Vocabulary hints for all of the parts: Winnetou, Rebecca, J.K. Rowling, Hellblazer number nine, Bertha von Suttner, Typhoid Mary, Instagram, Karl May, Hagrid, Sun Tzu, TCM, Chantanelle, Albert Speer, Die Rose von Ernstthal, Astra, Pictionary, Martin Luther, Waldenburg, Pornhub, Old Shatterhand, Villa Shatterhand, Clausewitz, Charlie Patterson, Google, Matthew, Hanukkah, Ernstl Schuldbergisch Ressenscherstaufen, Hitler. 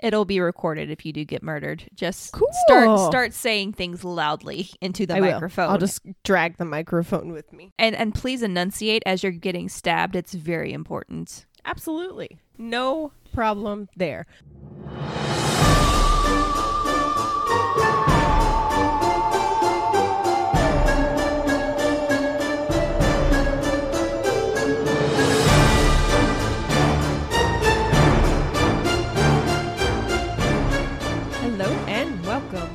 It'll be recorded if you do get murdered. Just cool. Start saying things loudly into the microphone. I'll just drag the microphone with me. And please enunciate as you're getting stabbed. It's very important. Absolutely. No problem there.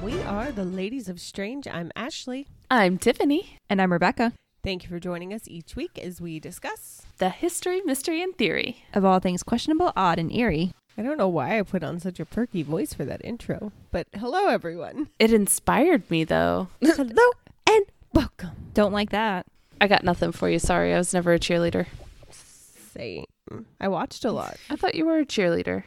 We are the Ladies of Strange. I'm Ashley. I'm Tiffany. And I'm Rebecca. Thank you for joining us each week as we discuss the history, mystery, and theory of all things questionable, odd, and eerie. I don't know why I put on such a perky voice for that intro, but hello, everyone. It inspired me, though. Hello and welcome. Don't like that. I got nothing for you. Sorry, I was never a cheerleader. Same. I watched a lot. I thought you were a cheerleader.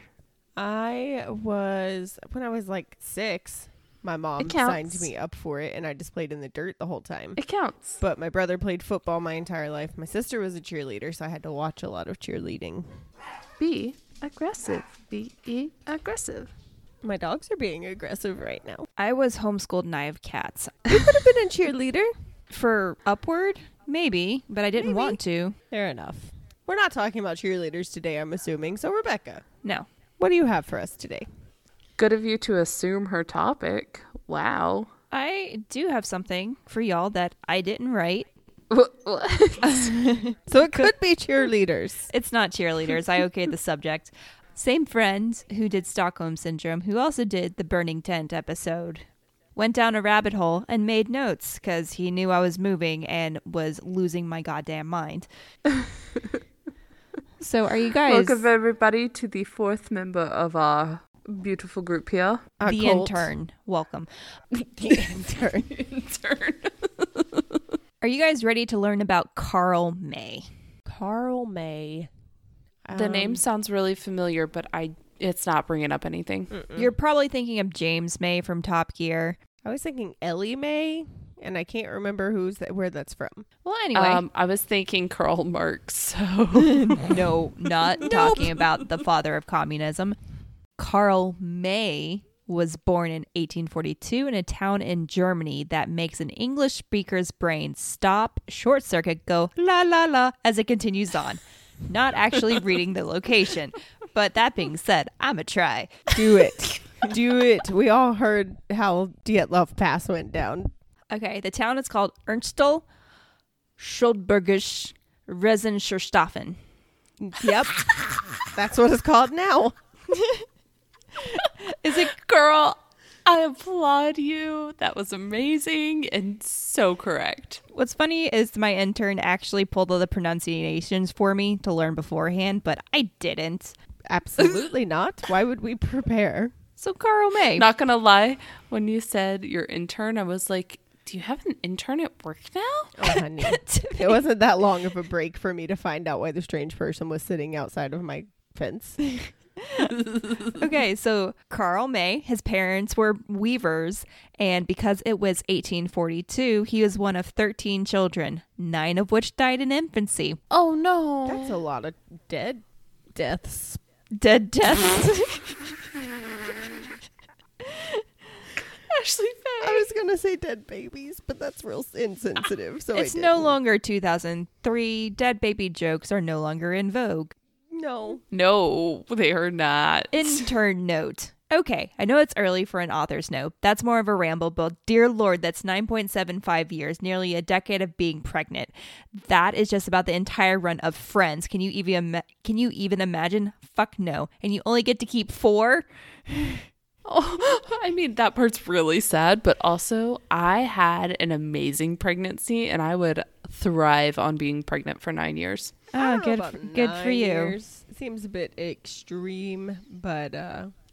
I was, when I was like 6... My mom signed me up for it, and I just played in the dirt the whole time. It counts. But my brother played football my entire life. My sister was a cheerleader, so I had to watch a lot of cheerleading. Be aggressive. Be aggressive. My dogs are being aggressive right now. I was homeschooled and I have cats. You could have been a cheerleader. For Upward? Maybe, but I didn't want to. Fair enough. We're not talking about cheerleaders today, I'm assuming. So, Rebecca. No. What do you have for us today? Good of you to assume her topic. Wow. I do have something for y'all that I didn't write. So it could be cheerleaders. It's not cheerleaders. I okayed the subject. Same friend who did Stockholm Syndrome, who also did the Burning Tent episode, went down a rabbit hole and made notes because he knew I was moving and was losing my goddamn mind. So are you guys... Welcome everybody to the fourth member of our... beautiful group here. The cult. Intern. Welcome. The intern. Are you guys ready to learn about Karl May? Karl May. The name sounds really familiar, but it's not bringing up anything. Mm-mm. You're probably thinking of James May from Top Gear. I was thinking Ellie May, and I can't remember where that's from. Well, anyway. I was thinking Karl Marx, so. No, not talking about the father of communism. Karl May was born in 1842 in a town in Germany that makes an English speaker's brain stop, short circuit, go la la la as it continues on. Not actually reading the location. But that being said, I'm a try. Do it. Do it. We all heard how Dietlov Pass went down. Okay, the town is called Ernstl Schuldbergisch Ressenscherstaufen. Yep. That's what it's called now. Is it girl? I applaud you. That was amazing and so correct. What's funny is my intern actually pulled all the pronunciations for me to learn beforehand, but I didn't. Absolutely not. Why would we prepare? So Karl May. Not gonna lie, when you said your intern, I was like, do you have an intern at work now? Oh, honey. It wasn't that long of a break for me to find out why the strange person was sitting outside of my fence. Okay, so Karl May, his parents were weavers, and because it was 1842, he was one of 13 children, 9 of which died in infancy. Oh no. That's a lot of dead deaths. Dead deaths. Ashley Faye. I was going to say dead babies, but that's real insensitive. So it's no longer 2003. Dead baby jokes are no longer in vogue. No, they are not. Intern note. Okay, I know it's early for an author's note. That's more of a ramble, but dear Lord, that's 9.75 years, nearly a decade of being pregnant. That is just about the entire run of Friends. Can you even imagine? Fuck no. And you only get to keep 4? Oh, I mean, that part's really sad, but also I had an amazing pregnancy and I would thrive on being pregnant for 9 years. Oh, good for you. Years. Seems a bit extreme, but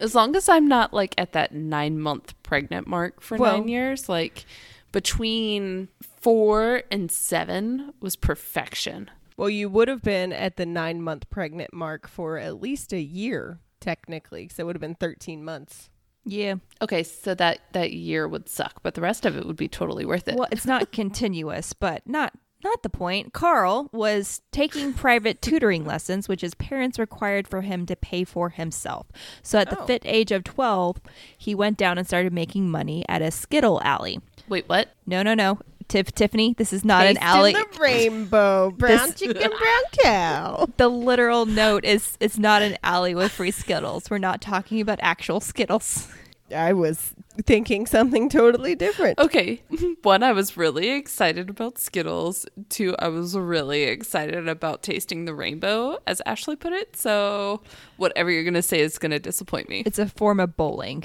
as long as I'm not like at that 9-month pregnant mark for 9 years, like between 4 and 7 was perfection. Well, you would have been at the 9-month pregnant mark for at least a year, technically, so it would have been 13 months. Yeah. Okay, so that year would suck, but the rest of it would be totally worth it. Well, it's not continuous, but not Not the point. Karl was taking private tutoring lessons, which his parents required for him to pay for himself. So at the fit age of 12, he went down and started making money at a skittle alley. Wait, what? No. Tiffany, this is not Taste an alley. The rainbow, brown chicken, brown cow. The literal note is it's not an alley with free Skittles. We're not talking about actual Skittles. I was thinking something totally different. Okay. One, I was really excited about Skittles. Two, I was really excited about tasting the rainbow, as Ashley put it. So whatever you're going to say is going to disappoint me. It's a form of bowling.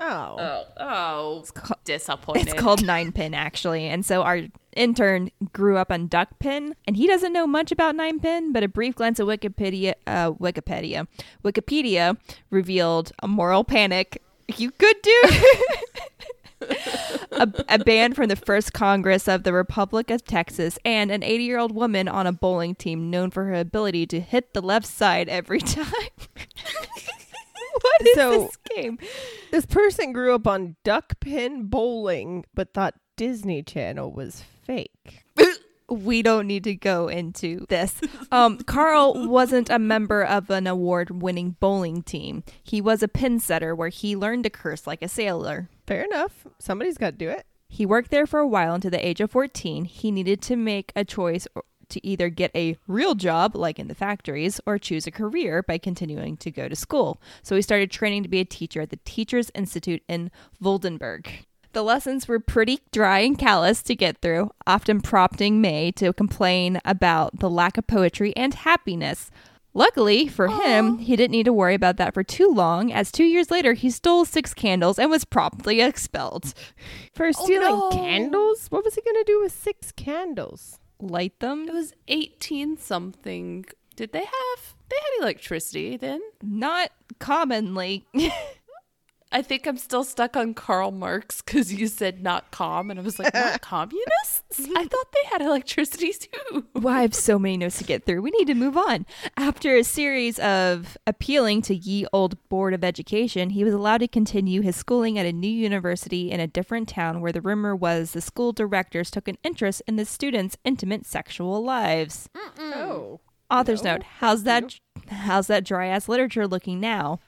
Oh. Disappointed. It's called 9-pin, actually. And so our intern grew up on duckpin, and he doesn't know much about 9-pin, but a brief glance at Wikipedia revealed a moral panic. You good, dude? a band from the first Congress of the Republic of Texas and an 80-year-old woman on a bowling team known for her ability to hit the left side every time. What is this game? This person grew up on duckpin bowling, but thought Disney Channel was fake. We don't need to go into this. Karl wasn't a member of an award-winning bowling team. He was a pin setter where he learned to curse like a sailor. Fair enough. Somebody's got to do it. He worked there for a while until the age of 14. He needed to make a choice to either get a real job, like in the factories, or choose a career by continuing to go to school. So he started training to be a teacher at the Teachers Institute in Waldenburg. The lessons were pretty dry and callous to get through, often prompting May to complain about the lack of poetry and happiness. Luckily for him, he didn't need to worry about that for too long, as 2 years later, he stole 6 candles and was promptly expelled. For stealing candles? What was he going to do with 6 candles? Light them? It was 18-something. Did they have? They had electricity then? Not commonly. I think I'm still stuck on Karl Marx because you said not com, and I was like, not communists? I thought they had electricity too. Well, I have so many notes to get through. We need to move on. After a series of appealing to ye old Board of Education, he was allowed to continue his schooling at a new university in a different town where the rumor was the school directors took an interest in the students' intimate sexual lives. Author's note, how's that dry-ass literature looking now?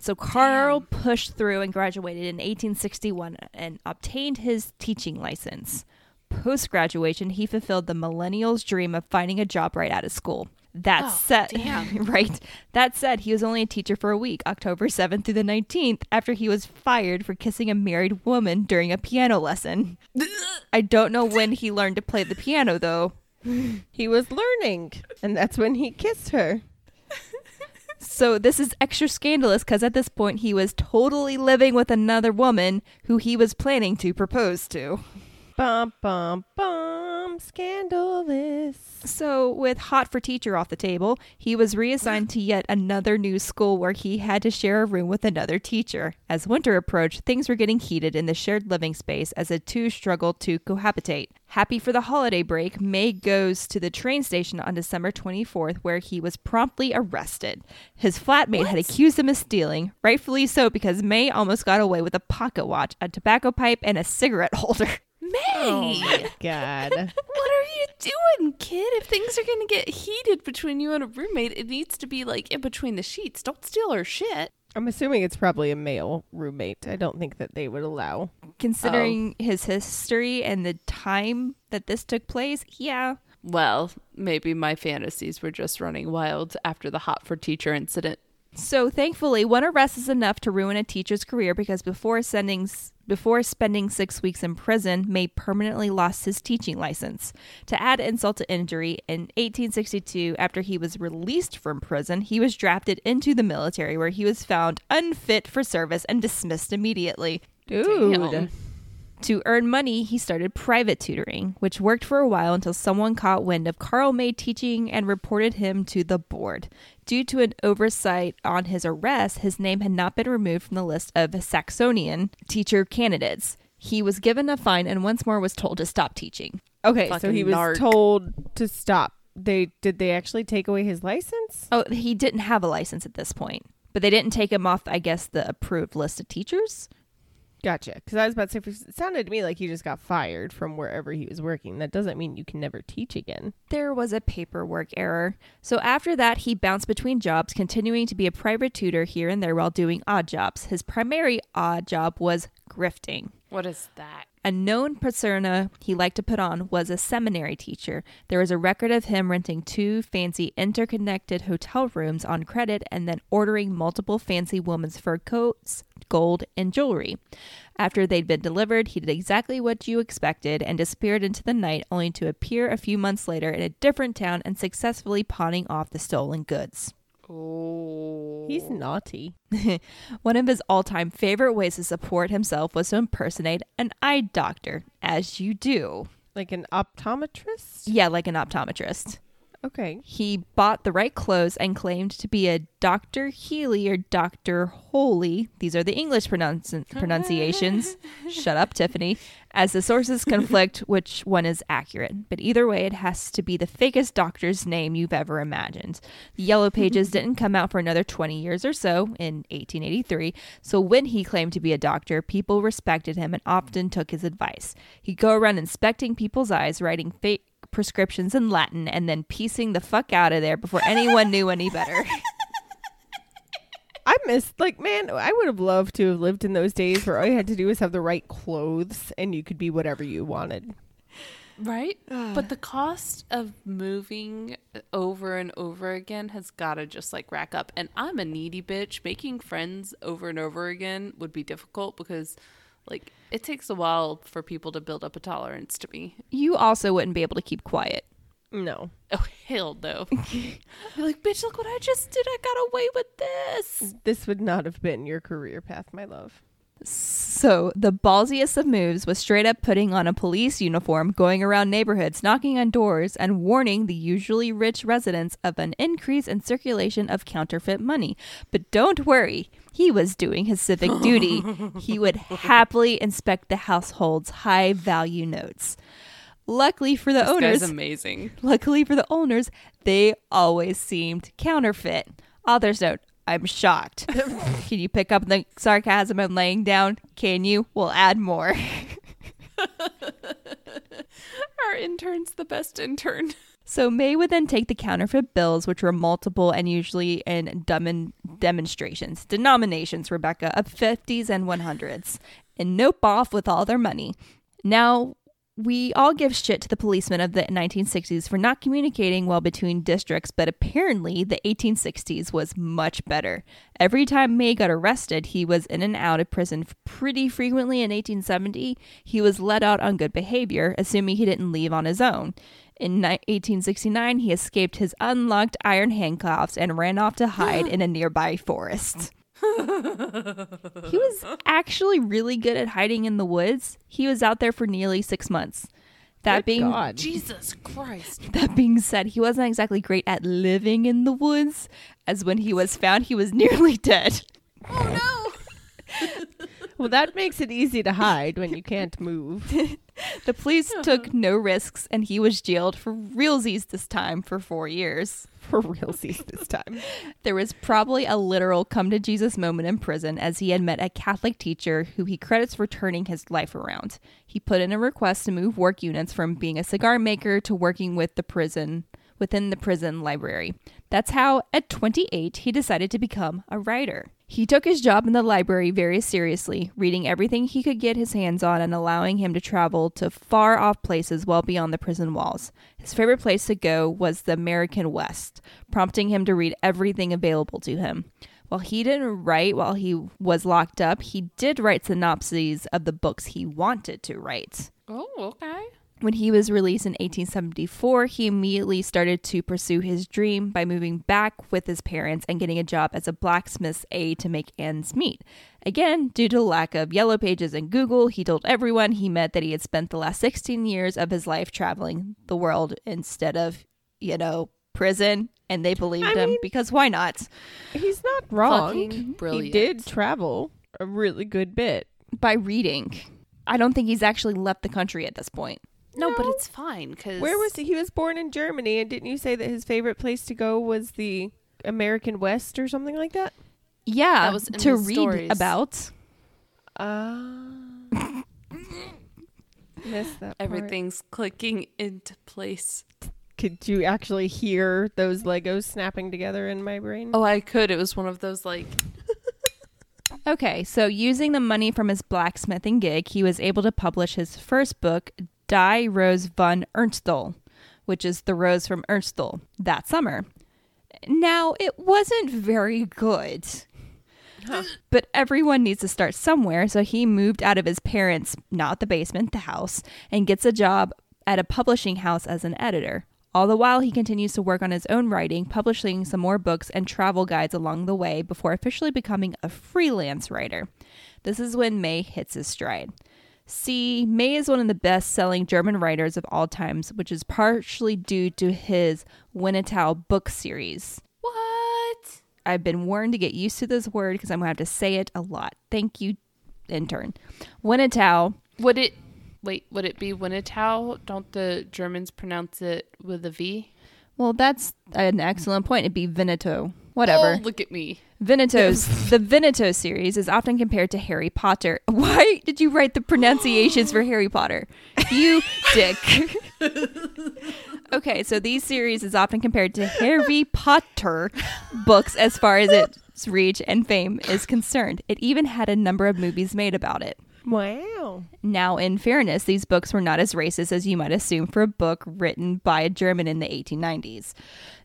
So Karl pushed through and graduated in 1861 and obtained his teaching license. Post-graduation, he fulfilled the millennial's dream of finding a job right out of school. That said, he was only a teacher for a week, October 7th through the 19th, after he was fired for kissing a married woman during a piano lesson. I don't know when he learned to play the piano, though. He was learning, and that's when he kissed her. So this is extra scandalous because at this point he was totally living with another woman who he was planning to propose to. Bum, bum, bum, scandalous. So with Hot for Teacher off the table, he was reassigned to yet another new school where he had to share a room with another teacher. As winter approached, things were getting heated in the shared living space as the two struggled to cohabitate. Happy for the holiday break, May goes to the train station on December 24th, where he was promptly arrested. His flatmate had accused him of stealing, rightfully so, because May almost got away with a pocket watch, a tobacco pipe, and a cigarette holder. May! Oh my God. What are you doing, kid? If things are going to get heated between you and a roommate, it needs to be like in between the sheets. Don't steal her shit. I'm assuming it's probably a male roommate. I don't think that they would allow. Considering his history and the time that this took place, yeah. Well, maybe my fantasies were just running wild after the Hot for Teacher incident. So thankfully, one arrest is enough to ruin a teacher's career because before spending 6 weeks in prison, May permanently lost his teaching license. To add insult to injury, in 1862, after he was released from prison, he was drafted into the military where he was found unfit for service and dismissed immediately. Dude. To earn money, he started private tutoring, which worked for a while until someone caught wind of Karl May teaching and reported him to the board. Due to an oversight on his arrest, his name had not been removed from the list of Saxonian teacher candidates. He was given a fine and once more was told to stop teaching. Okay, fucking so he was told to stop. Did they actually take away his license? Oh, he didn't have a license at this point, but they didn't take him off, I guess, the approved list of teachers. Gotcha. Because I was about to say, it sounded to me like he just got fired from wherever he was working. That doesn't mean you can never teach again. There was a paperwork error. So after that, he bounced between jobs, continuing to be a private tutor here and there while doing odd jobs. His primary odd job was grifting. What is that? A known persona he liked to put on was a seminary teacher. There was a record of him renting 2 fancy interconnected hotel rooms on credit and then ordering multiple fancy women's fur coats, gold, and jewelry. After they'd been delivered, he did exactly what you expected and disappeared into the night, only to appear a few months later in a different town and successfully pawning off the stolen goods. Oh, he's naughty. One of his all-time favorite ways to support himself was to impersonate an eye doctor, as you do. Like an optometrist? Yeah, like an optometrist. Okay. He bought the right clothes and claimed to be a Dr. Healy or Dr. Holy. These are the English pronunciations. Shut up, Tiffany. As the sources conflict which one is accurate. But either way, it has to be the fakest doctor's name you've ever imagined. The Yellow Pages didn't come out for another 20 years or so in 1883. So when he claimed to be a doctor, people respected him and often took his advice. He'd go around inspecting people's eyes, writing fake prescriptions in Latin, and then piecing the fuck out of there before anyone knew any better. I missed, like, man, I would have loved to have lived in those days where all you had to do was have the right clothes and you could be whatever you wanted. Right? But the cost of moving over and over again has got to just, like, rack up. And I'm a needy bitch. Making friends over and over again would be difficult because, like, it takes a while for people to build up a tolerance to me. You also wouldn't be able to keep quiet. No. Oh, hell no. You're like, bitch, look what I just did. I got away with this. This would not have been your career path, my love. So the ballsiest of moves was straight up putting on a police uniform, going around neighborhoods, knocking on doors, and warning the usually rich residents of an increase in circulation of counterfeit money. But don't worry, he was doing his civic duty. He would happily inspect the household's high-value notes. Luckily for the owners, this guy's amazing. Luckily for the owners, they always seemed counterfeit. Author's note: I'm shocked. Can you pick up the sarcasm I'm laying down? Can you? We'll add more. Our intern's the best intern. So May would then take the counterfeit bills, which were multiple and usually in demonstrations, denominations, Rebecca, of 50s and 100s, and nope off with all their money. Now, we all give shit to the policemen of the 1960s for not communicating well between districts, but apparently the 1860s was much better. Every time May got arrested, he was in and out of prison pretty frequently. In 1870, he was let out on good behavior, assuming he didn't leave on his own. In 1869, he escaped his unlocked iron handcuffs and ran off to hide in a nearby forest. He was actually really good at hiding in the woods. He was out there for nearly 6 months. That being, God. Jesus Christ. That being said, he wasn't exactly great at living in the woods, as when he was found, he was nearly dead. Oh no! Well, that makes it easy to hide when you can't move. The police took no risks, and he was jailed for realsies this time for 4 years. For realsies this time. There was probably a literal come-to-Jesus moment in prison, as he had met a Catholic teacher who he credits for turning his life around. He put in a request to move work units from being a cigar maker to working with the prison within the prison library. That's how, at 28, he decided to become a writer. He took his job in the library very seriously, reading everything he could get his hands on and allowing him to travel to far-off places well beyond the prison walls. His favorite place to go was the American West, prompting him to read everything available to him. While he didn't write while he was locked up, he did write synopses of the books he wanted to write. Oh, okay. When he was released in 1874, he immediately started to pursue his dream by moving back with his parents and getting a job as a blacksmith's aide to make ends meet. Again, due to the lack of Yellow Pages and Google, he told everyone he met that he had spent the last 16 years of his life traveling the world instead of, you know, prison. And they believed him, because why not? He's not wrong. Brilliant. He did travel a really good bit. By reading. I don't think he's actually left the country at this point. No, but it's fine, because... Where was he? He was born in Germany, and didn't you say that his favorite place to go was the American West or something like that? Yeah, that was to read about. Missed that part. Everything's clicking into place. Could you actually hear those Legos snapping together in my brain? Oh, I could. It was one of those like... Okay, so using the money from his blacksmithing gig, he was able to publish his first book, Die Rose von Ernstthal, which is The Rose from Ernstthal, that summer. Now, it wasn't very good, but everyone needs to start somewhere, so he moved out of his parents', not the basement, the house, and gets a job at a publishing house as an editor. All the while, he continues to work on his own writing, publishing some more books and travel guides along the way before officially becoming a freelance writer. This is when May hits his stride. See, May is one of the best-selling German writers of all times, which is partially due to his Winnetou book series. What? I've been warned to get used to this word because I'm going to have to say it a lot. Thank you, intern. Winnetou. Would it be Winnetou? Don't the Germans pronounce it with a V? Well, that's an excellent point. It'd be Winnetou. Whatever. Oh, look at me. Winnetous. The Winnetou series is often compared to Harry Potter. Why did you write the pronunciations for Harry Potter? You dick. Okay, so these series is often compared to Harry Potter books as far as its reach and fame is concerned. It even had a number of movies made about it. Wow. Now, in fairness, these books were not as racist as you might assume for a book written by a German in the 1890s.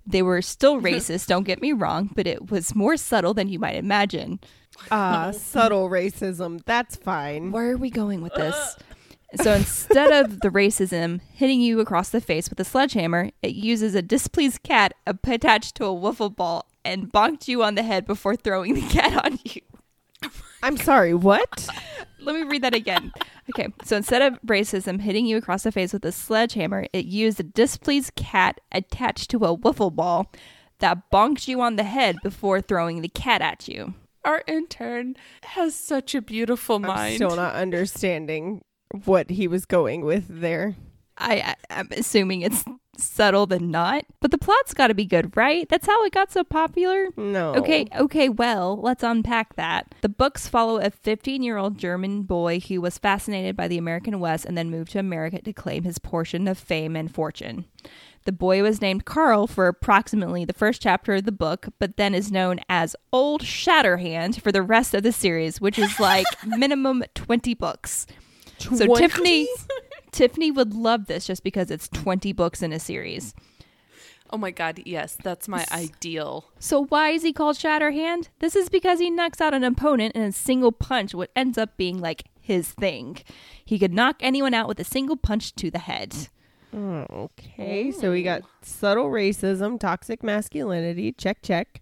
They were still racist, don't get me wrong, but it was more subtle than you might imagine. Subtle racism. That's fine. Where are we going with this? So instead of the racism hitting you across the face with a sledgehammer, it uses a displeased cat attached to a wiffle ball and bonked you on the head before throwing the cat on you. I'm sorry, what? Let me read that again. Okay, so instead of racism hitting you across the face with a sledgehammer, it used a displeased cat attached to a wiffle ball that bonked you on the head before throwing the cat at you. Our intern has such a beautiful mind. I'm still not understanding what he was going with there. I'm assuming it's subtle than not, but the plot's got to be good, right? That's how it got so popular. No. Okay, well, let's unpack that. The books follow a 15-year-old German boy who was fascinated by the American West and then moved to America to claim his portion of fame and fortune. The boy was named Karl for approximately the first chapter of the book, but then is known as Old Shatterhand for the rest of the series, which is like minimum 20 books. 20? So Tiffany would love this just because it's 20 books in a series. Oh my God, yes, that's my ideal. So why is he called Shatterhand? This is because he knocks out an opponent in a single punch, what ends up being like his thing. He could knock anyone out with a single punch to the head. Oh, okay, so we got subtle racism, toxic masculinity, check, check.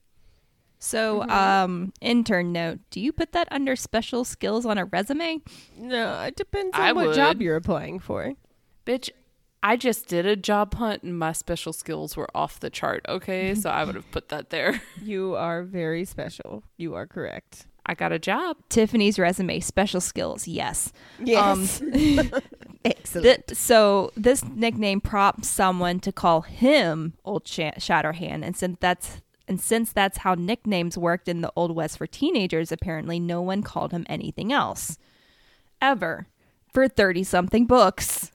So, intern note, do you put that under special skills on a resume? No, it depends on what job you're applying for. Bitch, I just did a job hunt and my special skills were off the chart, okay? So I would have put that there. You are very special. You are correct. I got a job. Tiffany's resume, special skills, yes. Yes. Excellent. So this nickname prompts someone to call him Old Shatterhand, and since that's how nicknames worked in the Old West for teenagers, apparently no one called him anything else. Ever. For 30-something books.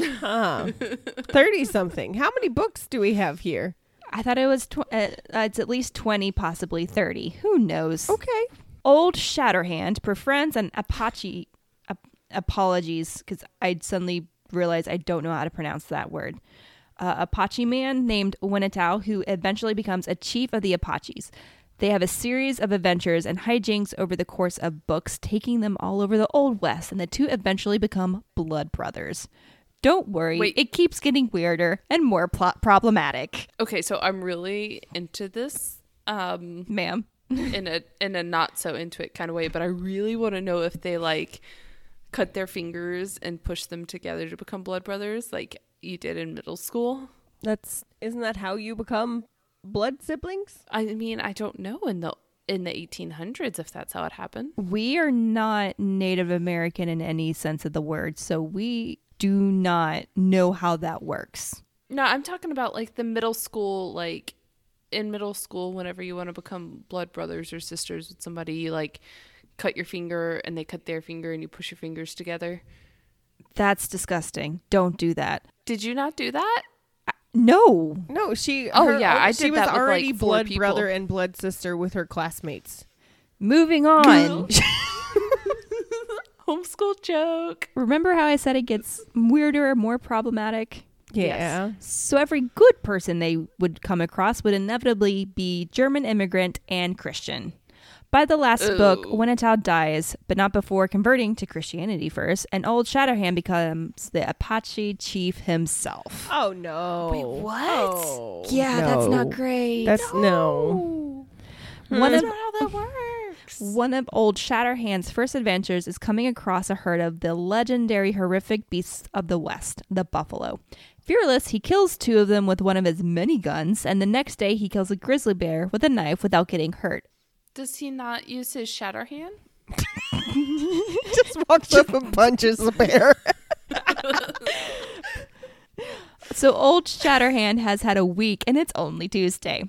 30-something. How many books do we have here? I thought it was it's at least 20, possibly 30. Who knows? Okay. Old Shatterhand befriends an Apache. Apologies, because I suddenly realized I don't know how to pronounce that word. Apache man named Winnetou, who eventually becomes a chief of the Apaches. They have a series of adventures and hijinks over the course of books, taking them all over the Old West, and the two eventually become blood brothers. Don't worry, it keeps getting weirder and more problematic. Okay, so I'm really into this, ma'am, in a not so into it kind of way, but I really want to know if they like cut their fingers and push them together to become blood brothers, like you did in middle school. Isn't that how you become blood siblings? I mean, I don't know in the 1800s if that's how it happened. We are not Native American in any sense of the word, so we do not know how that works. No, I'm talking about like the middle school, like in middle school, whenever you want to become blood brothers or sisters with somebody, you like cut your finger and they cut their finger and you push your fingers together. That's disgusting. Don't do that. Did you not do that? No. No, she... Oh, her, yeah, I did that. She was already like blood people. Brother and blood sister with her classmates. Moving on. Homeschool joke. Remember how I said it gets weirder, more problematic? Yeah. Yes. So every good person they would come across would inevitably be German immigrant and Christian. By the last book, Winnetou dies, but not before converting to Christianity first, and Old Shatterhand becomes the Apache chief himself. Oh, no. Wait, what? Oh, yeah, no. That's not great. That's no. That's not how that works. One of Old Shatterhand's first adventures is coming across a herd of the legendary horrific beasts of the West, the buffalo. Fearless, he kills 2 of them with one of his many guns, and the next day he kills a grizzly bear with a knife without getting hurt. Does he not use his Shatterhand? Just walks up and punches the bear. So Old Shatterhand has had a week, and it's only Tuesday.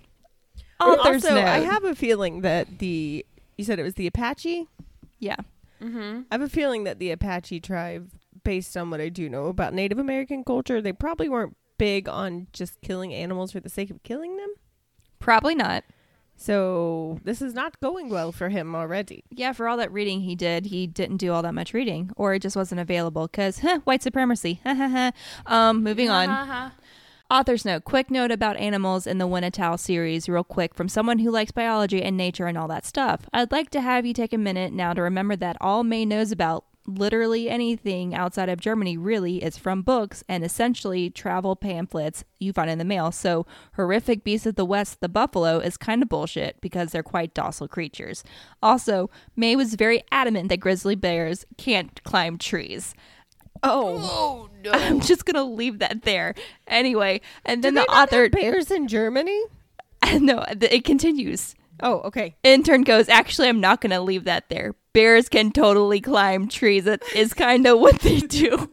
Author's note. I have a feeling that you said it was the Apache? Yeah. Mm-hmm. I have a feeling that the Apache tribe, based on what I do know about Native American culture, they probably weren't big on just killing animals for the sake of killing them. Probably not. So this is not going well for him already. Yeah, for all that reading he did, he didn't do all that much reading, or it just wasn't available because white supremacy. Moving on. Author's note. Quick note about animals in the Winnetou series real quick from someone who likes biology and nature and all that stuff. I'd like to have you take a minute now to remember that all May knows about literally anything outside of Germany really is from books and essentially travel pamphlets you find in the mail. So horrific beast of the West, the buffalo, is kind of bullshit because they're quite docile creatures. Also, May was very adamant that grizzly bears can't climb trees. Oh no! I'm just gonna leave that there. Anyway, and then the author bears in Germany. No, it continues. Oh, okay. Intern goes, actually, I'm not gonna leave that there. Bears can totally climb trees. That is kind of what they do.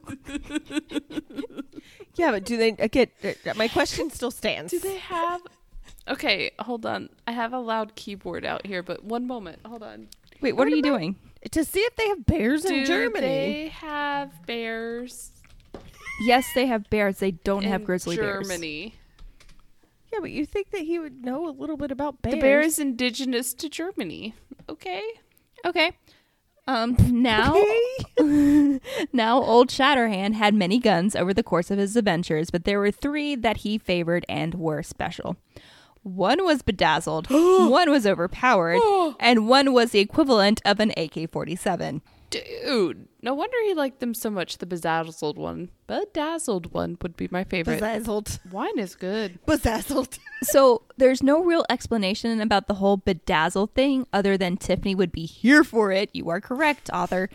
Yeah, but do they get... My question still stands. Do they have... Okay, hold on. I have a loud keyboard out here, but one moment. Hold on. Wait, what are you doing? To see if they have bears in Germany. Do they have bears? Yes, they have bears. They don't have grizzly bears. In Germany. Yeah, but you think that he would know a little bit about bears. The bear is indigenous to Germany. Okay. Okay. Now Old Shatterhand had many guns over the course of his adventures, but there were 3 that he favored and were special. One was bedazzled, one was overpowered, and one was the equivalent of an AK-47. Dude, no wonder he liked them so much, the bedazzled one. Bedazzled one would be my favorite. Bedazzled. Wine is good. Bedazzled. So there's no real explanation about the whole bedazzled thing other than Tiffany would be here for it. You are correct, author.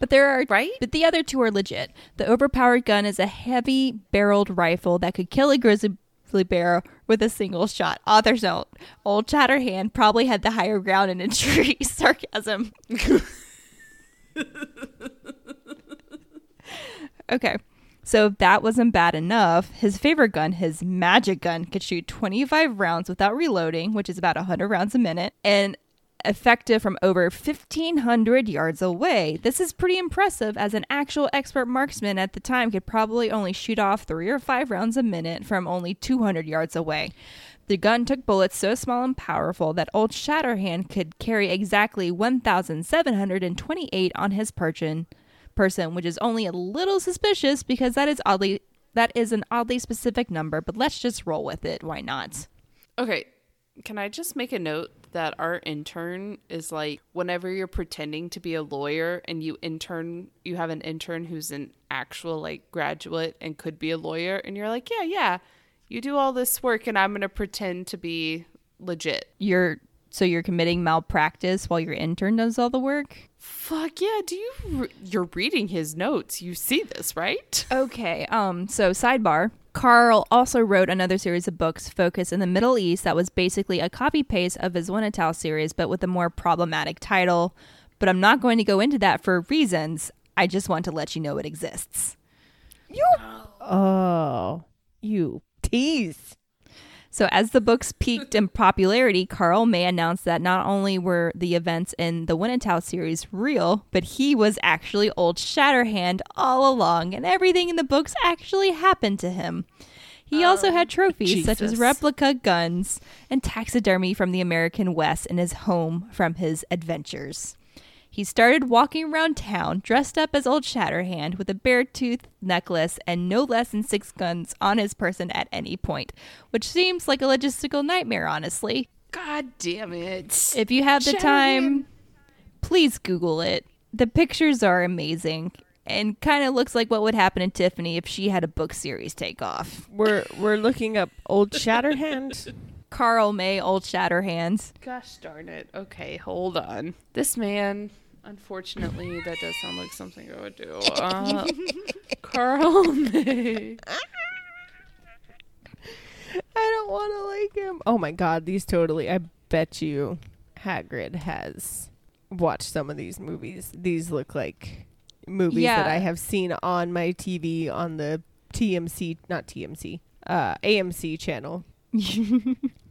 But there are right? But the other 2 are legit. The overpowered gun is a heavy barreled rifle that could kill a grizzly bear with a single shot. Author's note. Old Shatterhand probably had the higher ground in a tree. Sarcasm. Okay, so if that wasn't bad enough, his favorite gun, his magic gun, could shoot 25 rounds without reloading, which is about 100 rounds a minute, and effective from over 1,500 yards away. This is pretty impressive, as an actual expert marksman at the time could probably only shoot off 3 or 5 rounds a minute from only 200 yards away. The gun took bullets so small and powerful that Old Shatterhand could carry exactly 1,728 on his person, which is only a little suspicious because that is an oddly specific number, but let's just roll with it. Why not? Okay, can I just make a note that our intern is like, whenever you're pretending to be a lawyer and you have an intern who's an actual like graduate and could be a lawyer, and you're like, yeah. You do all this work and I'm going to pretend to be legit. So you're committing malpractice while your intern does all the work? Fuck yeah. You're reading his notes. You see this, right? Okay. So sidebar. Karl also wrote another series of books focused in the Middle East that was basically a copy-paste of his Winnetou series, but with a more problematic title. But I'm not going to go into that for reasons. I just want to let you know it exists. You tease. So as the books peaked in popularity, Karl May announced that not only were the events in the Winnetou series real, but he was actually Old Shatterhand all along, and everything in the books actually happened to him. He also had trophies such as replica guns and taxidermy from the American West in his home from his adventures. He started walking around town dressed up as Old Shatterhand with a bear-tooth necklace and no less than 6 guns on his person at any point, which seems like a logistical nightmare, honestly. God damn it. If you have the time, please Google it. The pictures are amazing and kind of looks like what would happen in Tiffany if she had a book series take off. We're looking up Old Shatterhand. Karl May, Old Shatterhands. Gosh darn it. Okay, hold on. This man... Unfortunately, that does sound like something I would do. Karl May. I don't want to like him. Oh my God, these totally. I bet you Hagrid has watched some of these movies. These look like movies that I have seen on my TV on the AMC channel.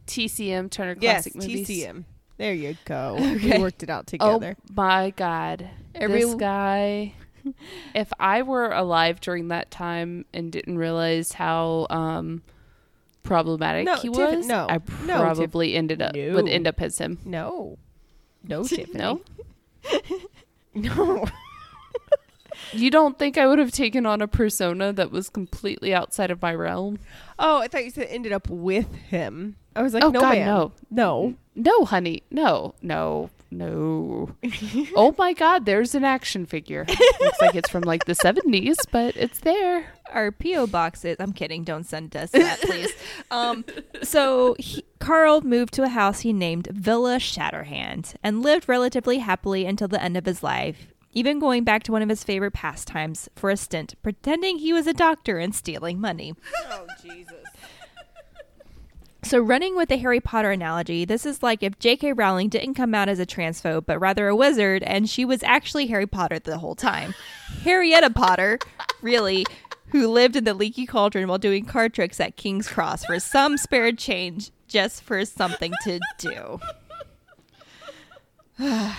TCM, Turner Classic Movies. TCM. There you go. Okay. We worked it out together. Oh my God. This guy. If I were alive during that time and didn't realize how problematic he was, I probably would end up as him. No, Tiffany. No. You don't think I would have taken on a persona that was completely outside of my realm? Oh, I thought you said ended up with him. I was like, no, honey. No. Oh, my God. There's an action figure. Looks like it's from like the 70s, but it's there. Our P.O. boxes. I'm kidding. Don't send us that, please. So Karl moved to a house he named Villa Shatterhand and lived relatively happily until the end of his life, even going back to one of his favorite pastimes for a stint, pretending he was a doctor and stealing money. Oh, Jesus. So running with the Harry Potter analogy, this is like if J.K. Rowling didn't come out as a transphobe, but rather a wizard, and she was actually Harry Potter the whole time. Harrietta Potter, really, who lived in the leaky cauldron while doing card tricks at King's Cross for some spare change, just for something to do. Oh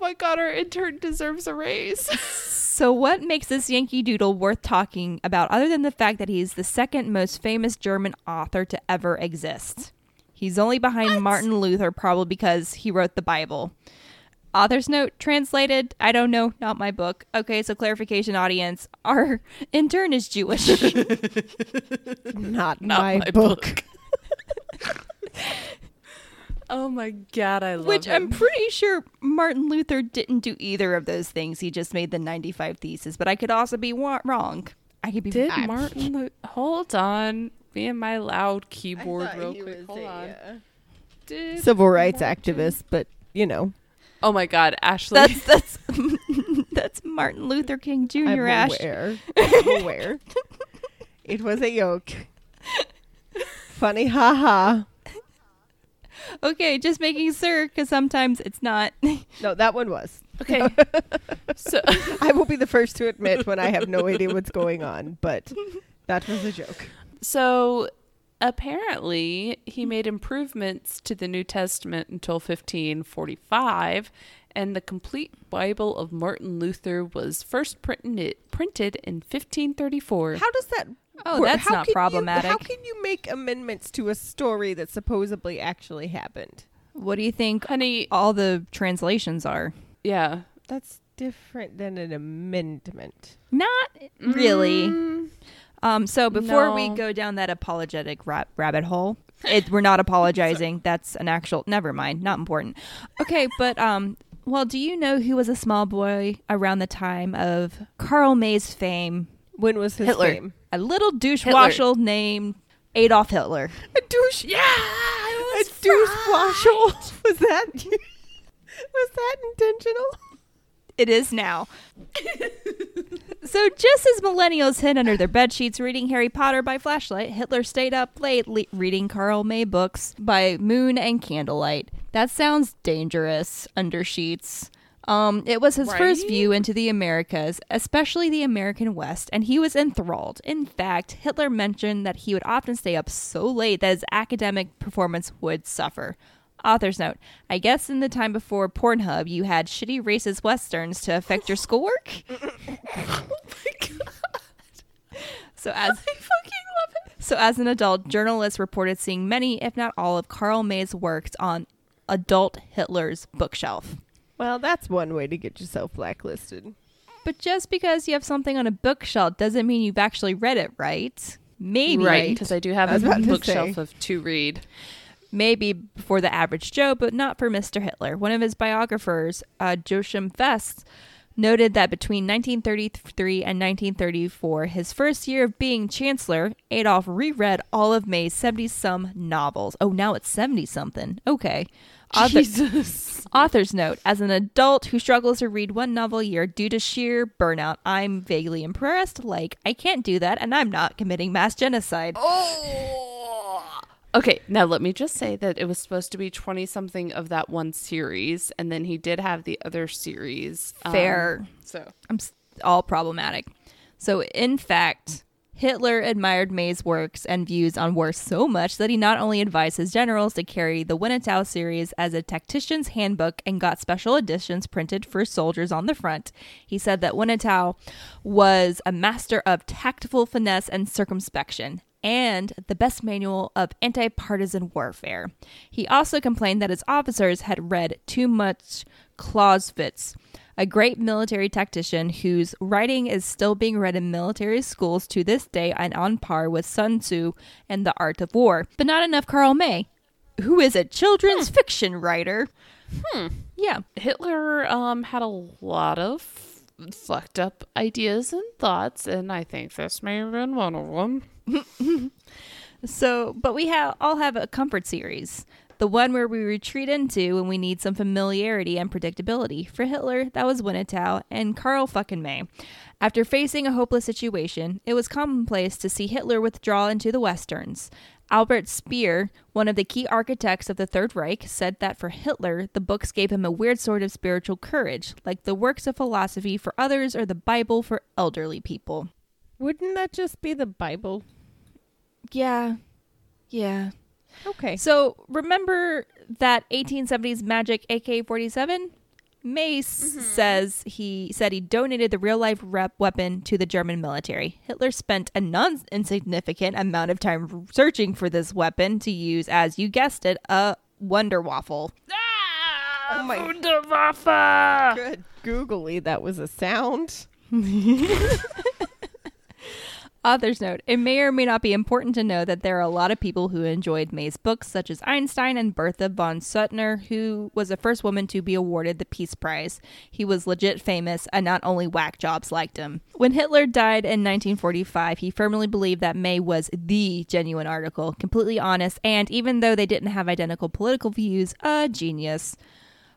my God, our intern deserves a raise. So what makes this Yankee Doodle worth talking about other than the fact that he's the second most famous German author to ever exist? He's only behind Martin Luther, probably because he wrote the Bible. Author's note translated, I don't know, not my book. Okay, so clarification, audience. Our intern is Jewish. not my book. Oh my God, I love it. Which I'm pretty sure Martin Luther didn't do either of those things. He just made the 95 Theses, but I could also be wrong. Hold on. Me and my loud keyboard real quick. Hold on. Civil rights activist, but you know. Oh my God, Ashley. That's that's Martin Luther King Jr. I'm aware. It was a joke. Funny, haha. Okay, just making sure, because sometimes it's not. No, that one was. Okay. So I will be the first to admit when I have no idea what's going on, but that was a joke. So apparently he made improvements to the New Testament until 1545, and the complete Bible of Martin Luther was first printed in 1534. How does that that's not problematic. How can you make amendments to a story that supposedly actually happened? What do you think, honey? All the translations are. Yeah. That's different than an amendment. Not really. So before we go down that apologetic rabbit hole, we're not apologizing. That's an actual... Never mind. Not important. Okay, but... well, do you know who was a small boy around the time of Karl May's fame? When was his fame? A little douche-washel named Adolf Hitler. A douche? Yeah, I was a douche-washel. Was that intentional? It is now. So just as millennials hid under their bedsheets reading Harry Potter by flashlight, Hitler stayed up late reading Karl May books by moon and candlelight. That sounds dangerous under sheets. It was his first view into the Americas, especially the American West, and he was enthralled. In fact, Hitler mentioned that he would often stay up so late that his academic performance would suffer. Author's note, I guess in the time before Pornhub, you had shitty racist Westerns to affect your schoolwork? Oh my god. I fucking love it. So as an adult, journalists reported seeing many, if not all, of Karl May's works on adult Hitler's bookshelf. Well, that's one way to get yourself blacklisted. But just because you have something on a bookshelf doesn't mean you've actually read it, right? Maybe. Right, because I do have a bookshelf of to read. Maybe for the average Joe, but not for Mr. Hitler. One of his biographers, Joachim Fest, noted that between 1933 and 1934, his first year of being chancellor, Adolf reread all of May's 70-some novels. Oh, now it's 70-something. Okay. Jesus. Author's note, as an adult who struggles to read one novel a year due to sheer burnout, I'm vaguely impressed. Like, I can't do that, and I'm not committing mass genocide. Oh! Okay, now let me just say that it was supposed to be 20-something of that one series, and then he did have the other series. Fair. I'm all problematic. So, in fact, Hitler admired May's works and views on war so much that he not only advised his generals to carry the Winnetou series as a tactician's handbook and got special editions printed for soldiers on the front. He said that Winnetou was a master of tactful finesse and circumspection, and the best manual of anti-partisan warfare. He also complained that his officers had read too much Clausewitz, a great military tactician whose writing is still being read in military schools to this day and on par with Sun Tzu and the Art of War, but not enough Karl May, who is a children's fiction writer. Yeah. Hitler had a lot of fucked up ideas and thoughts, and I think this may have been one of them. But we all have a comfort series. The one where we retreat into when we need some familiarity and predictability. For Hitler, that was Winnetou and Karl fucking May. After facing a hopeless situation, it was commonplace to see Hitler withdraw into the Westerns. Albert Speer, one of the key architects of the Third Reich, said that for Hitler, the books gave him a weird sort of spiritual courage, like the works of philosophy for others or the Bible for elderly people. Wouldn't that just be the Bible? Yeah. Okay. So remember that 1870s magic AK-47? May says he donated the real-life weapon to the German military. Hitler spent a non-insignificant amount of time searching for this weapon to use as, you guessed it, a Wunderwaffe. Ah! Oh my. Wunderwaffe! Good googly, that was a sound. Author's note, it may or may not be important to know that there are a lot of people who enjoyed May's books, such as Einstein and Bertha von Suttner, who was the first woman to be awarded the Peace Prize. He was legit famous, and not only whack jobs liked him. When Hitler died in 1945, he firmly believed that May was the genuine article, completely honest, and even though they didn't have identical political views, a genius.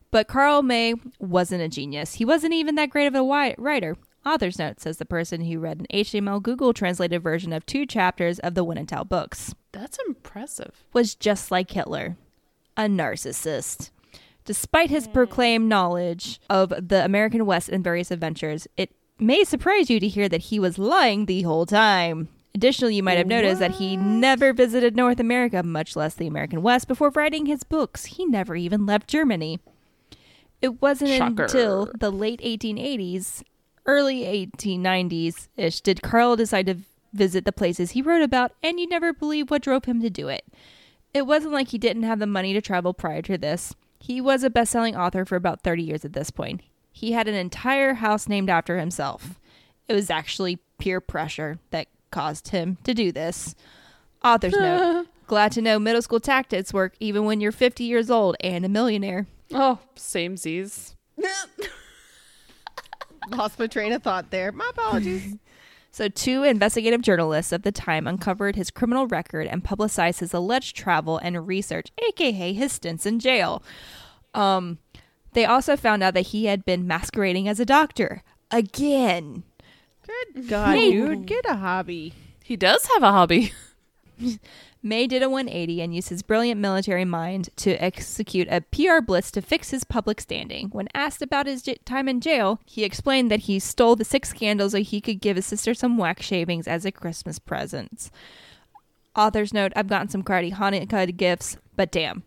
But Karl May wasn't a genius. He wasn't even that great of a writer. Author's note, says the person who read an HTML Google-translated version of 2 chapters of the Winnetou books. That's impressive. Was just like Hitler, a narcissist. Despite his proclaimed knowledge of the American West and various adventures, it may surprise you to hear that he was lying the whole time. Additionally, you might have noticed that he never visited North America, much less the American West, before writing his books. He never even left Germany. It wasn't until the late 1880s... Early 1890s-ish did Karl decide to visit the places he wrote about, and you'd never believe what drove him to do it. It wasn't like he didn't have the money to travel prior to this. He was a best-selling author for about 30 years at this point. He had an entire house named after himself. It was actually peer pressure that caused him to do this. Author's note, glad to know middle school tactics work even when you're 50 years old and a millionaire. Oh, samesies. Lost my train of thought there. My apologies. So 2 investigative journalists of the time uncovered his criminal record and publicized his alleged travel and research, a.k.a. his stints in jail. They also found out that he had been masquerading as a doctor. Again. Good God, dude. Get a hobby. He does have a hobby. May did a 180 and used his brilliant military mind to execute a PR blitz to fix his public standing. When asked about his time in jail, he explained that he stole the 6 candles so he could give his sister some wax shavings as a Christmas present. Author's note, I've gotten some cruddy Hanukkah gifts, but damn.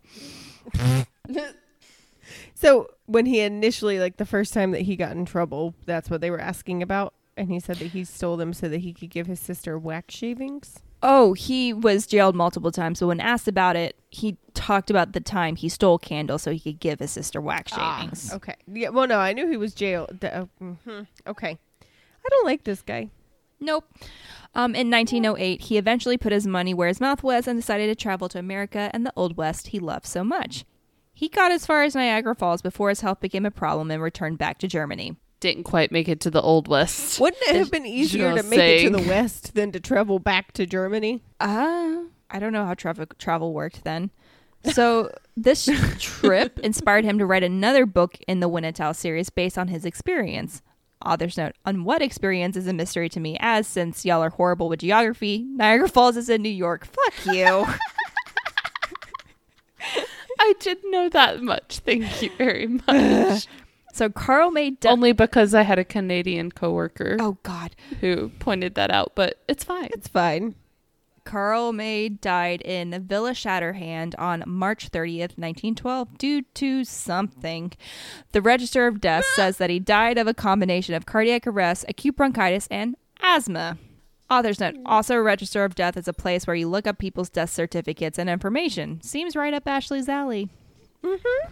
So when he initially, like the first time that he got in trouble, that's what they were asking about? And he said that he stole them so that he could give his sister wax shavings? Oh, he was jailed multiple times. So when asked about it, he talked about the time he stole candles so he could give his sister wax shavings. Okay. Yeah. Well, no, I knew he was jailed. Okay. I don't like this guy. Nope. In 1908, he eventually put his money where his mouth was and decided to travel to America and the Old West he loved so much. He got as far as Niagara Falls before his health became a problem and returned back to Germany. Didn't quite make it to the Old West. Wouldn't it have been easier to make it to the West than to travel back to Germany? I don't know how travel worked then. So this trip inspired him to write another book in the Winnetou series based on his experience. Author's note, on what experience is a mystery to me, as since y'all are horrible with geography, Niagara Falls is in New York. Fuck you. I didn't know that much. Thank you very much. So Karl May... Only because I had a Canadian coworker. Oh, God. Who pointed that out, but it's fine. It's fine. Karl May died in Villa Shatterhand on March 30th, 1912, due to something. The Register of Death says that he died of a combination of cardiac arrest, acute bronchitis, and asthma. Author's note, also a Register of Death is a place where you look up people's death certificates and information. Seems right up Ashley's alley. Mm-hmm.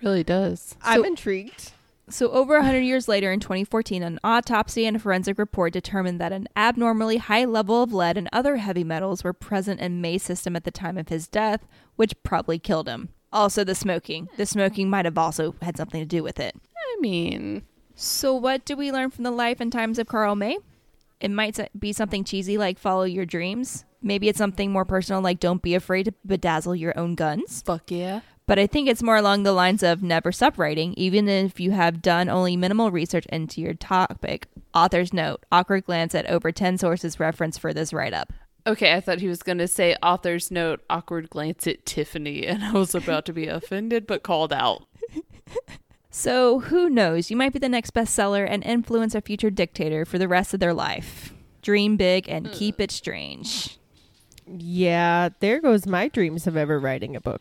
Really does. I'm intrigued. So over 100 years later in 2014, an autopsy and a forensic report determined that an abnormally high level of lead and other heavy metals were present in May's system at the time of his death, which probably killed him. Also the smoking. The smoking might have also had something to do with it. I mean... So what do we learn from the life and times of Karl May? It might be something cheesy like follow your dreams. Maybe it's something more personal like don't be afraid to bedazzle your own guns. Fuck yeah. But I think it's more along the lines of never stop writing, even if you have done only minimal research into your topic. Author's note, awkward glance at over 10 sources referenced for this write-up. Okay, I thought he was going to say author's note, awkward glance at Tiffany, and I was about to be offended but called out. So who knows? You might be the next bestseller and influence a future dictator for the rest of their life. Dream big and keep it strange. Yeah, there goes my dreams of ever writing a book.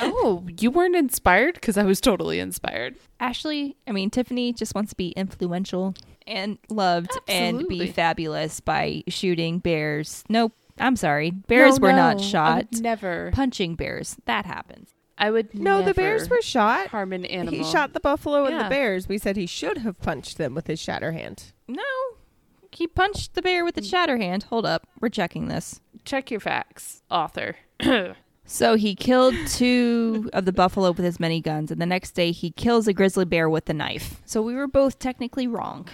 Oh, you weren't inspired? Because I was totally inspired. Tiffany just wants to be influential and loved. Absolutely. And be fabulous by shooting bears. Nope, I'm sorry. Bears were not shot. Never. Punching bears. That happens. I would never. No, the bears were shot. Harm an animal. He shot the buffalo and the bears. We said he should have punched them with his Shatterhand. No. He punched the bear with the Shatterhand. Hold up. We're checking this. Check your facts, author. So he killed 2 of the buffalo with his many guns, and the next day he kills a grizzly bear with a knife. So we were both technically wrong.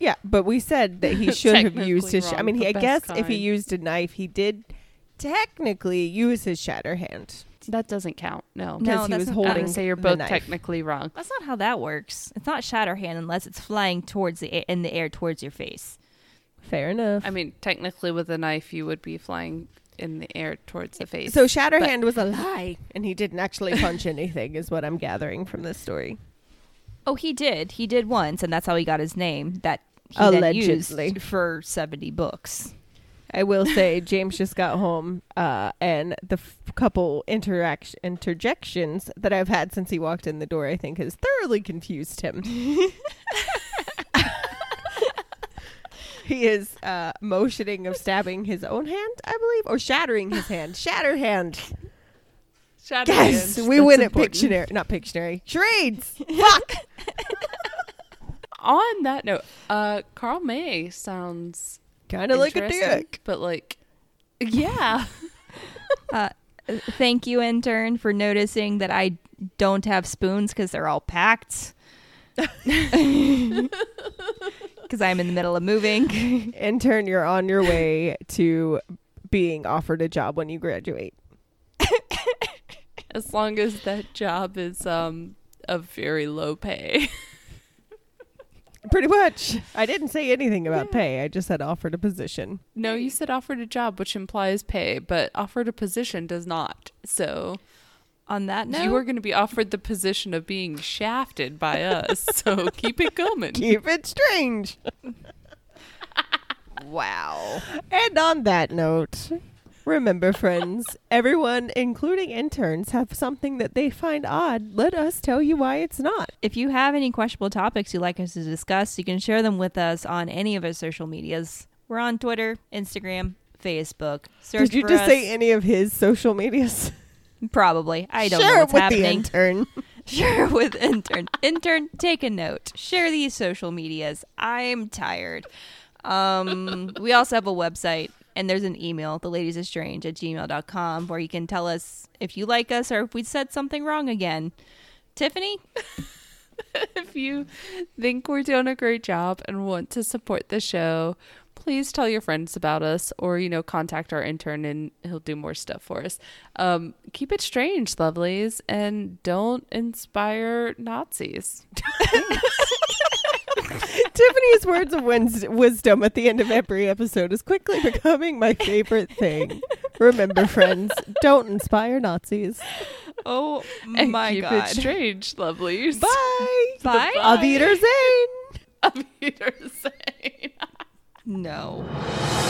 Yeah, but we said that he should have used his... If he used a knife, he did technically use his Shatterhand. That doesn't count, no. No, he was holding the knife. Say you're both technically wrong. That's not how that works. It's not Shatterhand unless it's flying in the air towards your face. Fair enough. I mean, technically with a knife, you would be flying in the air towards the face. So Shatterhand was a lie, and he didn't actually punch anything is what I'm gathering from this story. Oh, he did. He did once, and that's how he got his name that he allegedly then used for 70 books. I will say James just got home and the couple interjections that I've had since he walked in the door, I think, has thoroughly confused him. He is motioning of stabbing his own hand, I believe, or shattering his hand. Shatterhand. Shatterhand. Yes, we win at Pictionary. Not Pictionary. Charades. Fuck. On that note, Karl May sounds... kind of like a dick, but like, yeah. Thank you, intern, for noticing that I don't have spoons because they're all packed. Because I'm in the middle of moving. Intern, you're on your way to being offered a job when you graduate. As long as that job is of very low pay. Pretty much. I didn't say anything about pay. I just said offered a position. No, you said offered a job, which implies pay, but offered a position does not. So on that note, you are going to be offered the position of being shafted by us. So keep it coming. Keep it strange. Wow. And on that note, remember, friends, everyone, including interns, have something that they find odd. Let us tell you why it's not. If you have any questionable topics you'd like us to discuss, you can share them with us on any of our social medias. We're on Twitter, Instagram, Facebook. Search Did you for just us. Say any of his social medias? Probably. I don't know what's happening. Share with intern. Share with intern. Intern, take a note. Share these social medias. I'm tired. We also have a website, and there's an email, theladiesarestrange@gmail.com, where you can tell us if you like us or if we said something wrong again. Tiffany? If you think we're doing a great job and want to support the show, please tell your friends about us, or, you know, contact our intern and he'll do more stuff for us. Keep it strange, lovelies, and don't inspire Nazis. Tiffany's words of wisdom at the end of every episode is quickly becoming my favorite thing. Remember, friends, don't inspire Nazis. Oh, and my God. Keep it strange, lovelies. Bye. Bye. Auf Wiedersehen. Auf Wiedersehen. No.